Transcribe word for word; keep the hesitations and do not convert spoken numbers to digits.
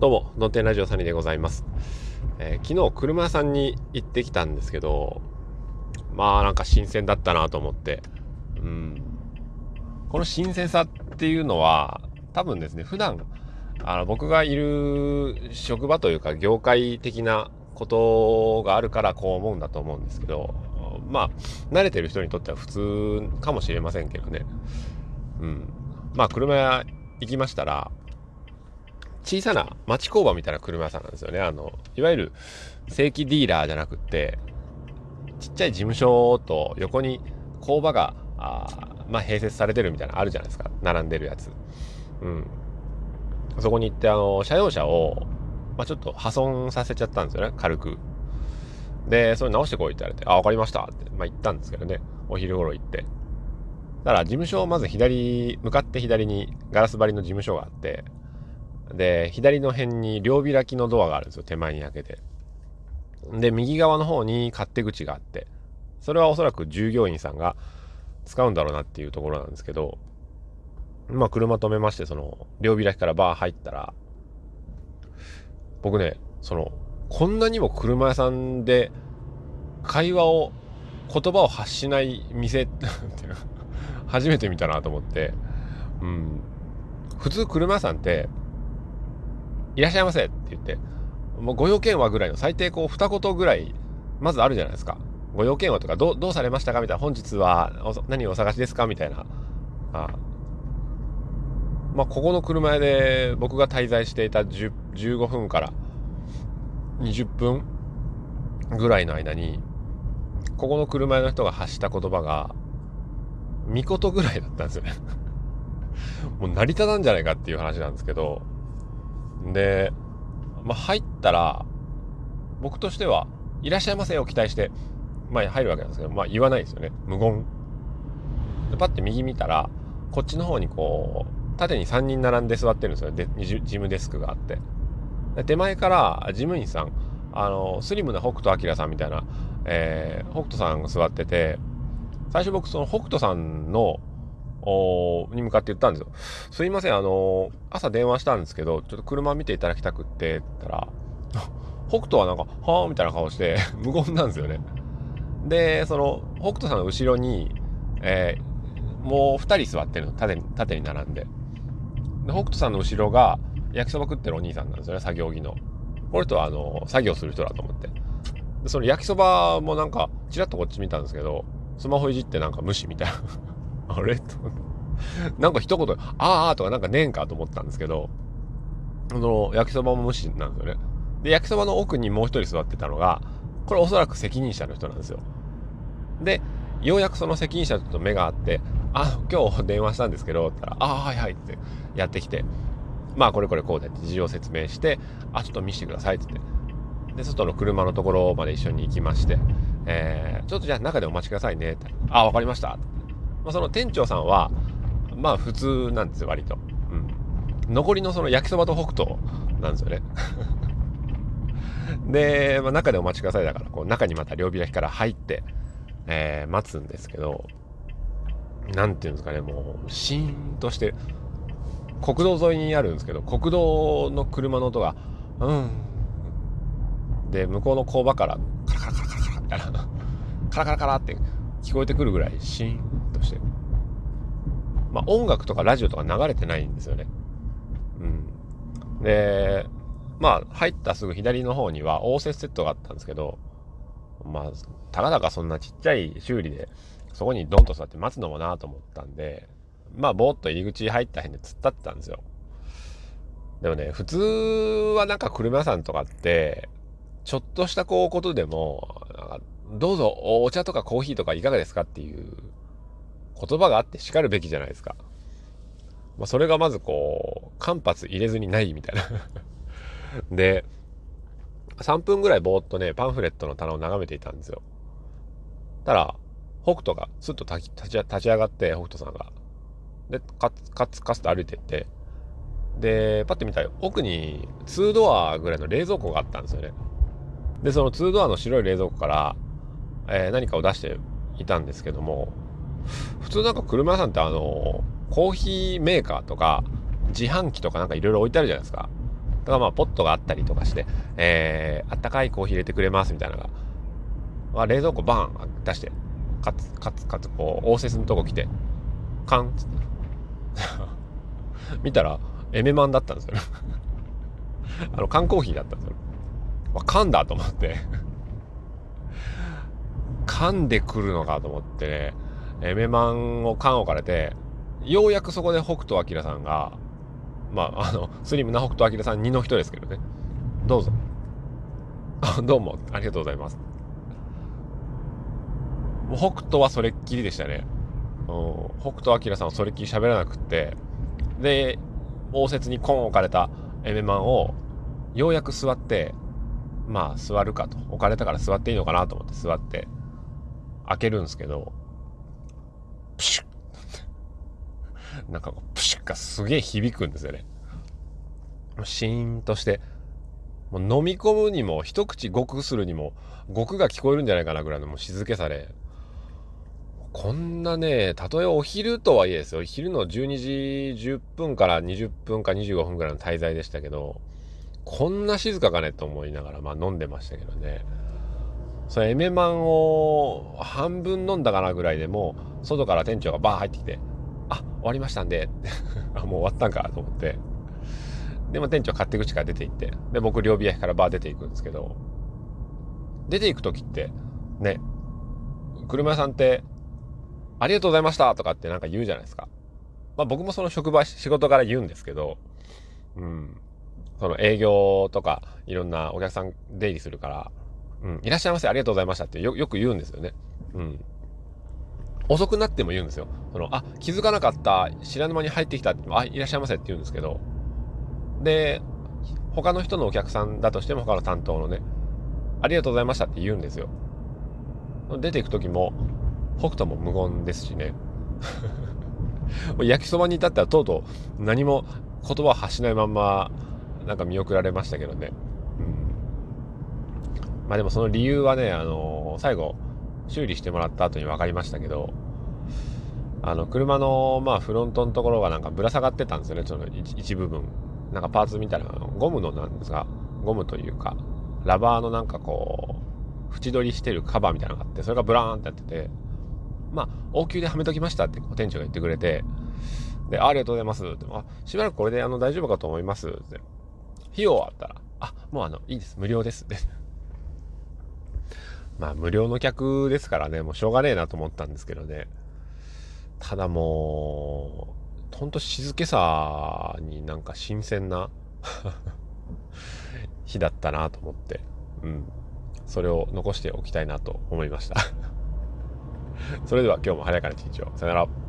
どうも、ドンテンラジオサニーでございます、えー、昨日車屋さんに行ってきたんですけど、まあなんか新鮮だったなと思って、うん、この新鮮さっていうのは多分ですね、普段あの僕がいる職場というか業界的なことがあるからこう思うんだと思うんですけど、まあ慣れてる人にとっては普通かもしれませんけどね、うん、まあ車屋行きましたら小さな町工場みたいな車屋さんなんですよね。あのいわゆる正規ディーラーじゃなくってちっちゃい事務所と横に工場があ、まあ、併設されてるみたいなのあるじゃないですか、並んでるやつ、うん、そこに行ってあの車用車を、まあ、ちょっと破損させちゃったんですよね、軽く。でそれ直してこいって言われて、あ、分かりましたって、まあ、言ったんですけどね、お昼頃行って。だから事務所をまず左向かって左にガラス張りの事務所があって、で左の辺に両開きのドアがあるんですよ、手前に開けて。で右側の方に勝手口があって、それはおそらく従業員さんが使うんだろうなっていうところなんですけど、まあ車止めまして、その両開きからバー入ったら、僕ね、そのこんなにも車屋さんで会話を言葉を発しない店って初めて見たなと思って、うん、普通車屋さんっていらっしゃいませって言って、もうご用件はぐらいの最低こう二言ぐらいまずあるじゃないですか。ご用件はとか、どう、どうされましたかみたいな、本日は何をお探しですかみたいな。ああ、まあここの車屋で僕が滞在していたじゅうごふんからにじゅっぷんぐらいの間に、ここの車屋の人が発した言葉がみことぐらいだったんですよね。もう成り立たんじゃないかっていう話なんですけど。で、まあ、入ったら僕としてはいらっしゃいませを期待して、まあ、入るわけなんですけど、まあ、言わないですよね、無言で。パッて右見たらこっちの方にこう縦にさんにん並んで座ってるんですよ。で事務デスクがあって、で手前から事務員さん、あのスリムな北斗晶さんみたいな、えー、北斗さんが座ってて、最初僕その北斗さんのに向かって言ったんですよ。すいません、あの朝電話したんですけど、ちょっと車見ていただきたくってって言ったら、北斗はなんかはぁみたいな顔して無言なんですよね。でその北斗さんの後ろに、えー、もうふたり座ってるの、縦に、縦に並ん で, で北斗さんの後ろが焼きそば食ってるお兄さんなんですよね、作業着の。この人はあの作業する人だと思って、でその焼きそばもなんかちらっとこっち見たんですけど、スマホいじってなんか無視みたいなあれとなんか一言ああとかなんかねえんかと思ったんですけど、その焼きそばも無視なんですよね。で焼きそばの奥にもう一人座ってたのが、これおそらく責任者の人なんですよ。でようやくその責任者と目があって、あ、今日電話したんですけどって言ったら、あ、はいはいってやってきて、まあこれこれこうだって事情を説明して、あ、ちょっと見せてくださいって言って、で外の車のところまで一緒に行きまして、えー、ちょっとじゃあ中でお待ちくださいねって、あ、わかりました。まあ、その店長さんはまあ普通なんですよ、割と、うん、残りのその焼きそばと北斗なんですよね。で、まあ、中でお待ちくださいだから、こう中にまた両開きから入って、えー、待つんですけど、なんていうんですかね、もうシーンとして、国道沿いにあるんですけど、国道の車の音がうんで、向こうの工場からカラカラカラカラカラみたいなカラカラカラって聞こえてくるぐらいシーンとして、まあ、音楽とかラジオとか流れてないんですよね、うん、でまあ入ったすぐ左の方には応接セットがあったんですけど、まあたかだかそんなちっちゃい修理でそこにドンと座って待つのもなと思ったんで、まあぼーっと入り口入った辺で突っ立ってたんですよ。でもね、普通はなんか車屋さんとかってちょっとしたこうことでもなんかどうぞお茶とかコーヒーとかいかがですかっていう言葉があってしかるべきじゃないですか。まあ、それがまずこう間髪入れずにないみたいなでさんぷんぐらいぼーっとね、パンフレットの棚を眺めていたんですよ。たら北斗がスッと立ち、立ち上がって、北斗さんがでカツカツカツと歩いてって、でパッて見たら奥ににドアぐらいの冷蔵庫があったんですよね。でそのにドアの白い冷蔵庫からえー、何かを出していたんですけども、普通なんか車屋さんってあのコーヒーメーカーとか自販機とかなんかいろいろ置いてあるじゃないですか。だからまあポットがあったりとかして、えー、あったかいコーヒー入れてくれますみたいなのが、まあ、冷蔵庫バーン出してカツカツカツこう応接のとこ来てカンっつって見たらエメマンだったんですよあの缶コーヒーだったんですよ。わ、缶だと思って缶で来るのかと思ってね、エメマンを缶置かれて、ようやくそこで北斗晶さんが、まああのスリムな北斗晶さんにの人ですけどね、どうぞあどうもありがとうございます。もう北斗はそれっきりでしたね。北斗晶さんはそれっきり喋らなくって、で応接にコン置かれたエメマンをようやく座って、まあ座るかと、置かれたから座っていいのかなと思って座って開けるんですけど、プシュッなんかプシュッがすげえ響くんですよね。シーンとして、もう飲み込むにも一口ごくするにもごくが聞こえるんじゃないかなぐらいのもう静けさで、こんなね、たとえお昼とはいえですよ、昼のじゅうにじじゅっぷんからにじゅっぷんかにじゅうごふんぐらいの滞在でしたけど、こんな静かかねと思いながらまあ飲んでましたけどね。それエメマンを半分飲んだかなぐらいでもう外から店長がバー入ってきて、あ、終わりましたんであ、もう終わったんかと思って、でも店長勝手口から出て行って、で僕両備屋からバー出ていくんですけど、出ていく時ってね、車屋さんってありがとうございましたとかってなんか言うじゃないですか。まあ僕もその職場仕事から言うんですけど、うんその営業とかいろんなお客さん出入りするから、うん、いらっしゃいませありがとうございましたって よ, よく言うんですよね。うん。遅くなっても言うんですよ。そのあ気づかなかった知らぬ間に入ってきたってあいらっしゃいませって言うんですけど、で他の人のお客さんだとしても他の担当のねありがとうございましたって言うんですよ。出ていく時も北斗も無言ですしね焼きそばに至ってはとうとう何も言葉を発しないまんまなんか見送られましたけどね、うん、まあでもその理由はね、あのー、最後修理してもらった後に分かりましたけど、あの車のまあフロントのところがなんかぶら下がってたんですよね、その 一, 一部分なんかパーツみたいなゴムのなんですが、ゴムというかラバーのなんかこう縁取りしてるカバーみたいなのがあって、それがブラーンってやってて、まあ応急ではめときましたって店長が言ってくれて、でありがとうございますって、あしばらくこれであの大丈夫かと思いますって、費用あったら、あ、もうあの、いいです、無料ですって。まあ、無料の客ですからね、もうしょうがねえなと思ったんですけどね。ただもう、ほんと静けさになんか新鮮な日だったなと思って、うん。それを残しておきたいなと思いました。それでは今日も早いから一日を。さよなら。